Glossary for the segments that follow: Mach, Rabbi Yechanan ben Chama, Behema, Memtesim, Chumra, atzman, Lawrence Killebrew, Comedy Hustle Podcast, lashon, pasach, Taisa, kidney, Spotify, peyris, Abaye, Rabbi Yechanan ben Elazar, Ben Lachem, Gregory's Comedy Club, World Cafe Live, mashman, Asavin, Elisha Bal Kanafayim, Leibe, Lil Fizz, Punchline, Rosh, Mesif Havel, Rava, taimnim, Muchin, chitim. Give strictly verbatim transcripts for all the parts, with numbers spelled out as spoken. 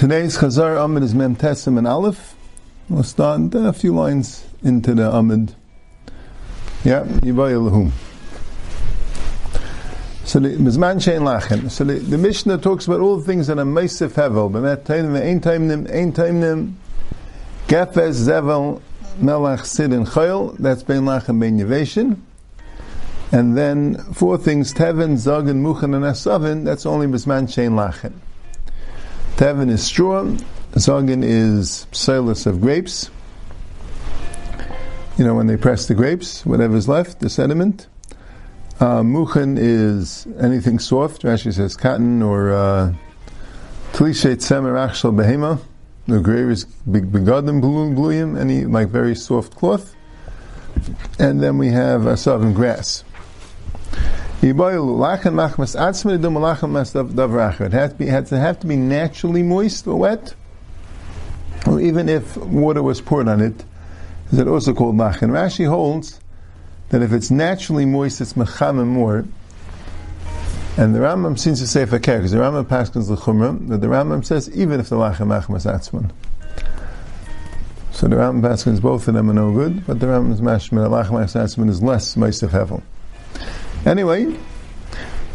Today's Chazar Amid is Memtesim and Aleph. We'll start a few lines into the Amid. Yeah, Yivay Elohim. So the Misman Shein Lachem. So the Mishnah talks about all the things that are Mesif Havel. But taimnim, ain taimnim, ain taimnim, gafes zevel melach sid and chayil. That's Ben Lachem, Ben Yveshen. And then four things: Tevin, Zagin, Muchin, and Asavin. That's only Misman Shein Lachem. Tevin is straw. Zagin is psilus of grapes. You know, when they press the grapes, whatever's left, the sediment. Uh, Muchin is anything soft. Rashi says cotton or tlishet semerach shel behema. The graver is begadim bluyim, any like very soft cloth. And then we have asavin grass. It had to be, had to have to be naturally moist or wet, or even if water was poured on it, is it also called Mach? And Rashi holds that if it's naturally moist, it's mechamim more. And the Rambam seems to say for care, because the Rambam Paskans the Chumra, that the Rambam says even if the Lachem machmas atzman. So the Rambam Paskans, both of them are no good, but the Rambam's mashman, Lachem machmas atzman is less Mesif Havel. Anyway,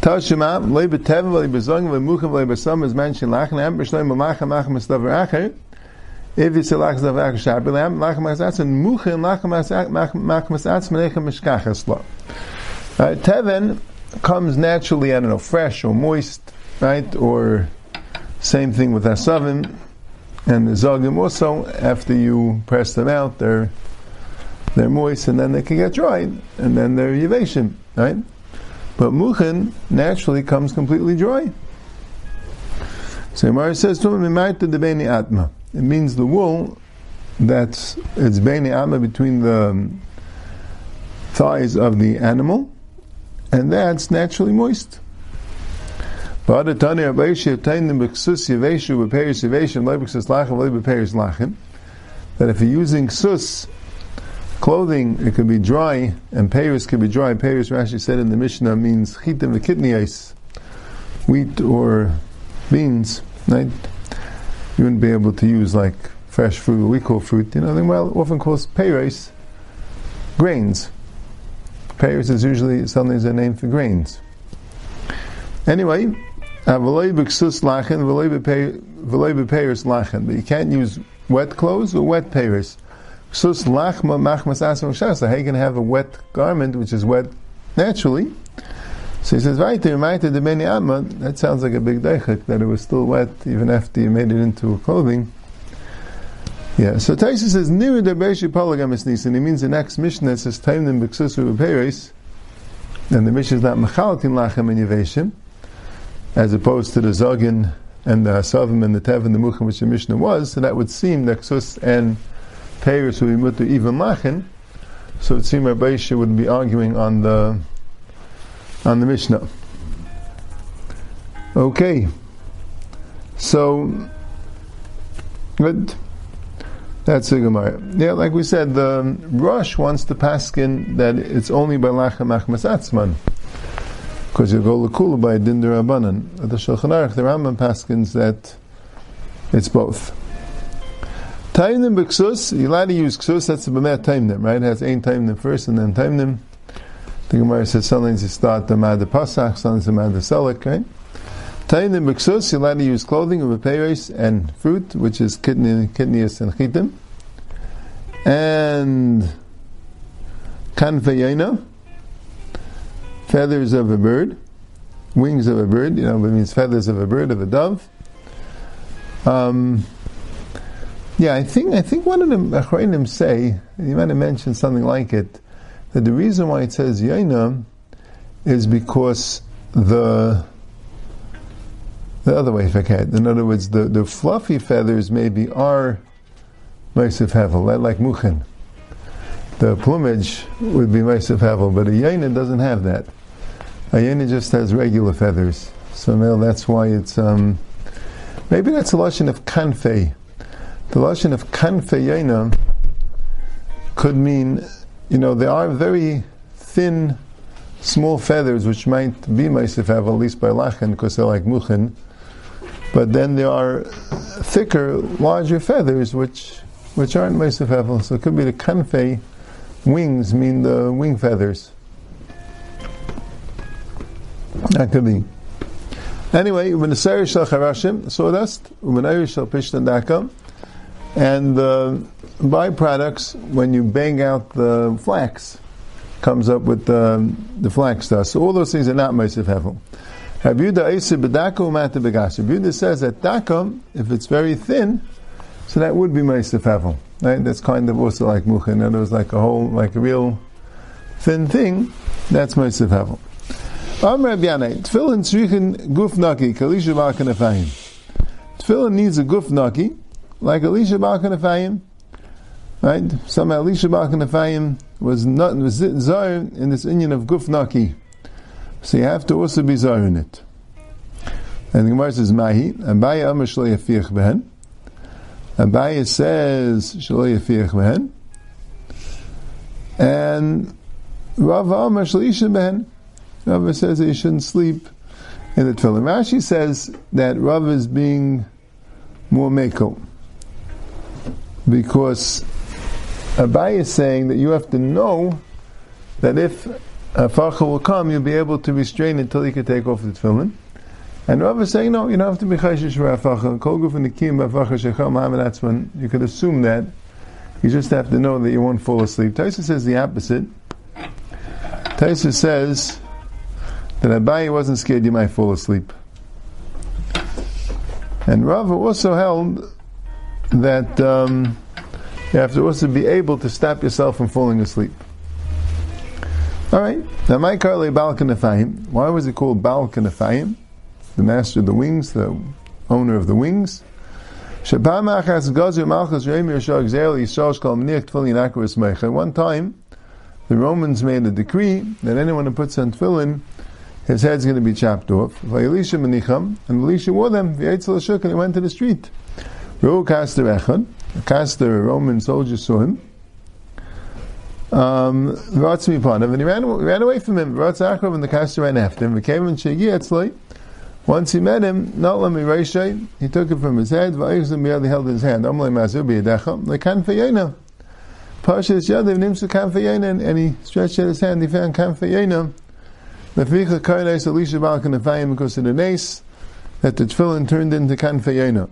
Tashima, Leibe Tevin, Leibe Zong, Leibe Muchin, Leibe Summers, Mansion Lachen, Amber Shleim, Mach, Mach, Mustav Acher. If you say Lach, Zav Acher, Shabbat, Lach, Mach, Atzman, Muchin, Lach, Mach, Mach, Atzman, Echem, Mishkachas, Lo. Tevin comes naturally, I don't know, fresh or moist, right? Or same thing with Asavim and the Zogim also. After you press them out, they're they're moist, and then they can get dried, and then they're Yveshen, right? But Muchin naturally comes completely dry. So Gemara says to him, it means the wool that's it's beni atma between the thighs of the animal, and that's naturally moist. But the Tanya Rabashi obtained them ksus yveshu bepeyris yveshu leibuxus lachem leibepeyris lachem. That if you're using ksus clothing, it could be dry, and peyris could be dry. Peyris, Rashi said in the Mishnah, means chitim the kidney ice, wheat or beans, right? You wouldn't be able to use like fresh fruit, what we call fruit, you know, they well, often calls peyris grains. Peyris is usually, sometimes a name for grains. Anyway, v'loi b'ksus lachen, v'loi b'peyris lachen, but you can't use wet clothes or wet peyris. So how you can have a wet garment which is wet naturally? So he says, that sounds like a big daichik, that it was still wet even after you made it into clothing. Yeah, so Taisa says, and he means the next Mishnah that says, and the Mishnah is not mechalatin lachem and yveshem, as opposed to the Zogin and the Asavim and the Tevin, the Muchin, which the Mishnah was, so that would seem that ksus and peyris would be mutter even lachin, so it seems Rabbi Yisha would be arguing on the on the Mishnah. Okay, so good. That's the Gemara. Yeah, like we said, the Rosh wants to paskin that it's only by lachem machmas atzman, because you go lekula by din derabanan. The Shulchan Aruch, the Rambam paskins that it's both. Taimnim b'ksus, you're allowed to use ksus, that's the b'meh taimnim, right? It has ain taimnim first and then taimnim. The Gemara says sometimes you start the ma'ad pasach, sometimes the ma'ad selek, right? Taimnim b'ksus, you're allowed to use clothing of peyris and fruit, which is kidney, kidneyus and chitim. And kanfei, feathers of a bird, wings of a bird, you know, it means feathers of a bird, of a dove. Um... Yeah, I think I think one of the Achronim say, you might have mentioned something like it, that the reason why it says Yaina is because the the other way, if I can. In other words, the, the fluffy feathers maybe are Mesif Havel, like Muchin. The plumage would be Mesif Havel, but a Yaina doesn't have that. A Yaina just has regular feathers. So well, that's why it's um, maybe that's a lashon of kanfei. The lashon of kanfei could mean, you know, there are very thin, small feathers which might be Mesif Havel, at least by lachin, because they're like muchin. but then there are thicker, larger feathers which which aren't Mesif Havel. So it could be the kanfei wings mean the wing feathers. That could be. Anyway, so that's and the byproducts when you bang out the flax comes up with the, the flax dust. So all those things are not Mesif Havel. Habibda says that Daka, if it's very thin, so that would be Mesif Havel. Right? That's kind of also like Muchin. That was like a whole, like a real thin thing. That's Mesif Havel. Tefillin needs a guf naki, like Elisha Bal Kanafayim. Right? Somehow Elisha Bal Kanafayim was not was zayr in this inyan of guf naki. So you have to also be zayr in it. And the Gemara says Mahi, Abaya Amr Shalei Yafiach Behen. Abaya says Shalei Yafiach Behen. And Rav Amr Shalei Isha Behen. Rava says that you shouldn't sleep in the tefillin. Rashi says that Rava is being more mekel, because Abai is saying that you have to know that if a farcha will come, you'll be able to restrain until you can take off the tefillin. And Rava is saying, no, you don't have to be chayshish for a farcha. Kol guf nikim b'farcha shechal ma'amid atzman. You could assume that. You just have to know that you won't fall asleep. Taisa says the opposite. Taisa says that Abaye wasn't scared you might fall asleep. And Rava also held that um, you have to also be able to stop yourself from falling asleep. Alright, now my Karle Bal Kanafayim, why was it called Bal Kanafayim? The master of the wings, the owner of the wings. One time, the Romans made a decree that anyone who puts on tefillin, his head's going to be chopped off. And Elisha wore them. And he went to the street. Castor, a Roman soldier, saw him. Um, and he ran, ran away from him. And the Castor ran after him. Once he met him, he took it from his head. He held his hand. And he stretched out his hand. He found kanfei. Leficha kaineis Elisha Bal Kanafayim, because of the nes that the tefillin turned into kanfei.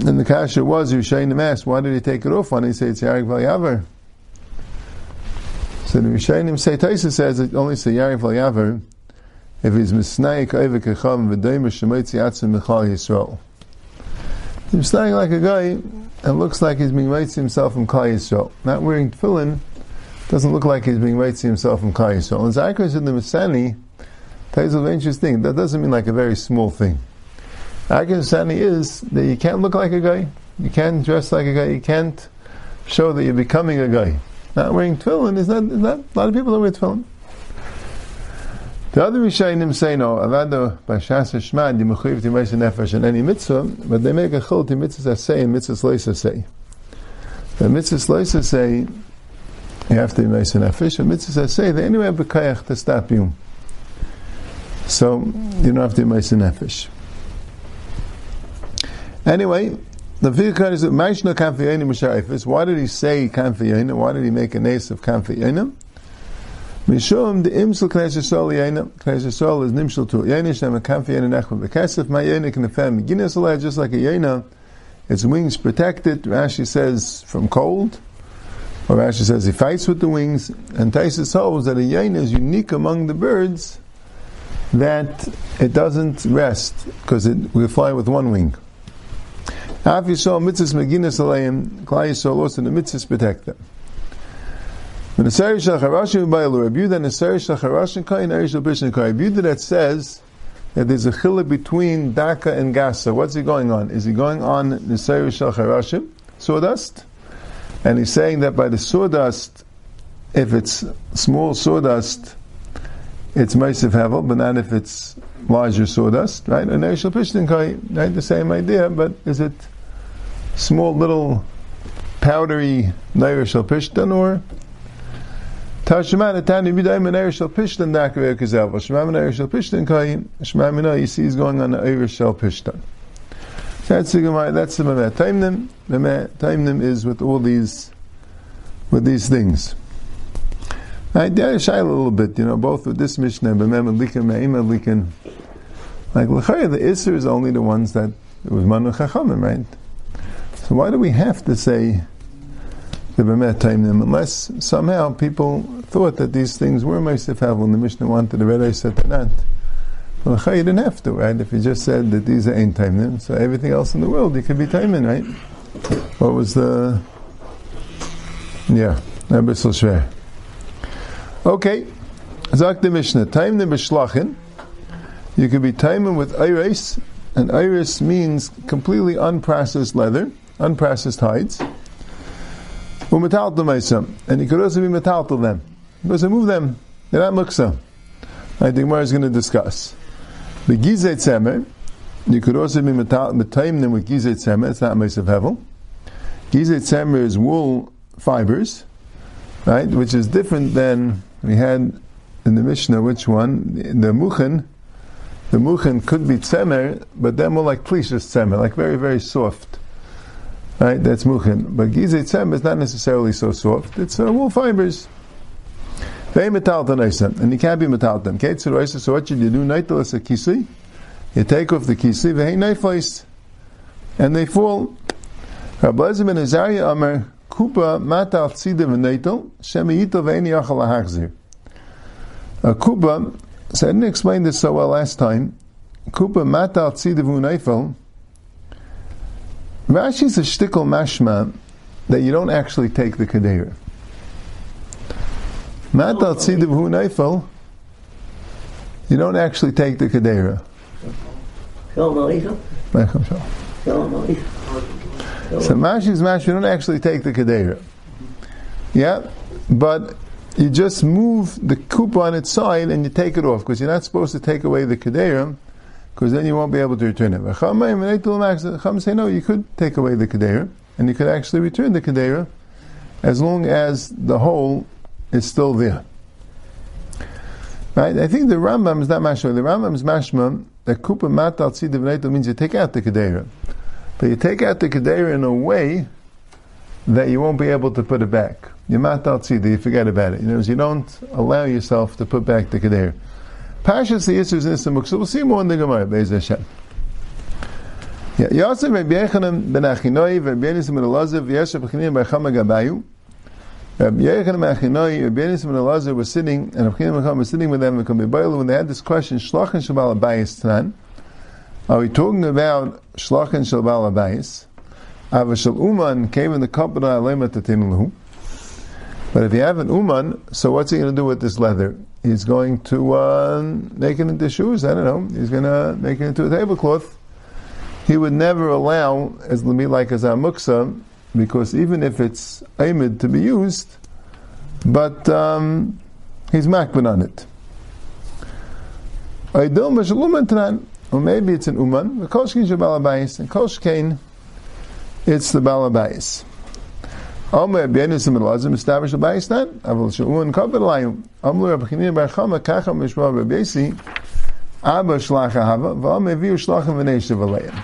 And the kasha was Rishayim asked, why did he take it off? Why did he say it's Yarek V'Yaver? So the Rishayim say Taisa says it only say Yarek V'Yaver if he's misnayik over kacham v'deimer shemaitzi atzim mechal Yisrael. He's misnayik like a guy and looks like he's being maitzi himself from Kal Yisrael, not wearing tefillin. Doesn't look like he's being right to himself from Kal Yisrael. And Zagin in the Misani, that's an interesting thing. That doesn't mean like a very small thing. Zagin Misani is that you can't look like a guy, you can't dress like a guy, you can't show that you're becoming a guy. Not wearing tefillin is not, not. A lot of people don't wear tefillin. The other Rishayim say no. Avado b'shas shmad yimuchiv timayis nefesh in any mitzvah, but they make a chil to mitzvahs asay and mitzvahs leis asay. The mitzvahs leis asay, you have to be nice enough. Fish and mitzvahs say that anyway b'kayach to stop you, so you don't have to be nice enough. Fish. Anyway, the v'yikar is ma'ishna kanfeinim misharifus. Why did he say kanfeinim? Why did he make a nes of kanfeinim? Mishum the imsul k'neish yisrael yainim. K'neish yisrael is nimshul to yainish. I'm a kanfeinim nachma b'kasef ma'yainik in the family. Guinness alay just like a yaina, its wings protected. Rashi says from cold. Or Rashi says he fights with the wings, and Taisa holds that a yaina is unique among the birds that it doesn't rest because it will fly with one wing. Af Yisrael mitzvahs meginas alayim, Klai Yisrael also the mitzvahs protect them. When the Sari Shal Harashim Bailu Rebuda and the Sari Shal Harashim Kai and Arish Bishn Kai, Rebuda that says that there's a chila between Daka and Gasa. What's he going on? Is he going on the Sari Shal Harashim sawdust? And he's saying that by the sawdust, if it's small sawdust, it's Mesif Havel, but not if it's larger sawdust, right? And Eishel Pishtenkai, right? The same idea, but is it small, little, powdery Eishel Pishten, or You see, he's going on the Eir Shel Pishtan. That's the Gemara. That's the Memeh. Taimnim. Memeh. Taimnim is with all these, with these things. I dare shy a little bit, you know, both with this Mishnah and Memeh Likin, Meimah Likin. Like L'chayah, the Isser is only the ones that with Manu Chachamim, right? So why do we have to say the B'met Taimnim, unless somehow people thought that these things were Mesif Havel and the Mishnah wanted the Rebbe said that not. Well, you didn't have to, right? If you just said that these are ain't Taimnim, so everything else in the world, you could be Taimnim, right? What was the... Yeah, Rebbe Shver. Okay, Zak the Mishnah, Taimnim B'shlachin, you could be Taimnim with iris, and iris means completely unprocessed leather, unprocessed hides, and you could also be metaltal them. You could also move them. They're not muksa. I think Gemara is going to discuss. The gizet semer, you could also be metaim them with gizet semer. It's not Mesif Havel. Gizet semer is wool fibers, right? Which is different than we had in the Mishnah. Which one? The muchin. The muchin could be semer, but they're more like plishus semer, like very very soft. Right, that's muchin. But gizet semer is not necessarily so soft. It's uh, wool fibers. And you can't be metalton. Okay, so what should you do? Naitalas a kisui. You take off the kisui, ve'hei naiflis, and they fall. Rabbi Elazar ben Azariah amar kupa matal tzida v'naital shemiyito ve'eni achal lahachzir. A kupa. So I didn't explain this so well last time. Kupa matal tzida v'naifal. Rashi's a shtickle mashma that you don't actually take the kadeira. Matal tzidiv hu neifel, you don't actually take the kadeira. So Rashi's mashma, you don't actually take the kadeira. Yeah, but you just move the kupa on its side and you take it off, because you're not supposed to take away the kadeira, because then you won't be able to return it. Chum say no, you could take away the kadeira, and you could actually return the kadeira, as long as the hole is still there. Right? I think the Rambam is not mashma. The Rambam is mashma that kupa matal tzidiv v'neitel means you take out the kadeira, but you take out the kadeira in a way that you won't be able to put it back. You matal tzidiv, you forget about it. In other words, you don't allow yourself to put back the kadeira. Pashas the issues in the Muksa. We'll see more in the Gemara. Be'ez Hashem. Yeah, Yosef Rabbi Yechanan ben Achinoi, Rabbi Yechanan ben Elazar, Yosef Achinin ben Chama Gabayu. Rabbi Yechanan ben Achinoi, Rabbi Yechanan ben Elazar was sitting, and Rabbi Yechanan ben Chama was sitting with them. When they had this question, Shlachin shel Baal Habayis Tanan. Are we talking about Shlachin shel Baal Habayis? Ava shel Uman came in the company of Alema Tatin Luhu. But if you have an uman, so what's he going to do with this leather? He's going to uh, make it into shoes, I don't know. He's going to make it into a tablecloth. He would never allow, as me like as a muksa, because even if it's amid to be used, but um, he's makban on it. Or maybe it's an uman, the koshkin shabalabais, and koshkin, it's the balabais. Amr B'Yenusim Elazim established a Ba'istan. Avol Shulun Kabel Layum. Amr B'Chinin Bar Chama Kacham Mishmar B'Yesi. Abba Shlach Ahava. V'Am Eviu Shlachim V'Neishav Alayim.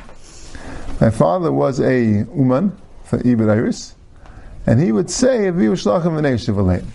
My father was a uman for Ibn Iris, and he would say Eviu Shlachim V'Neishav Alayim.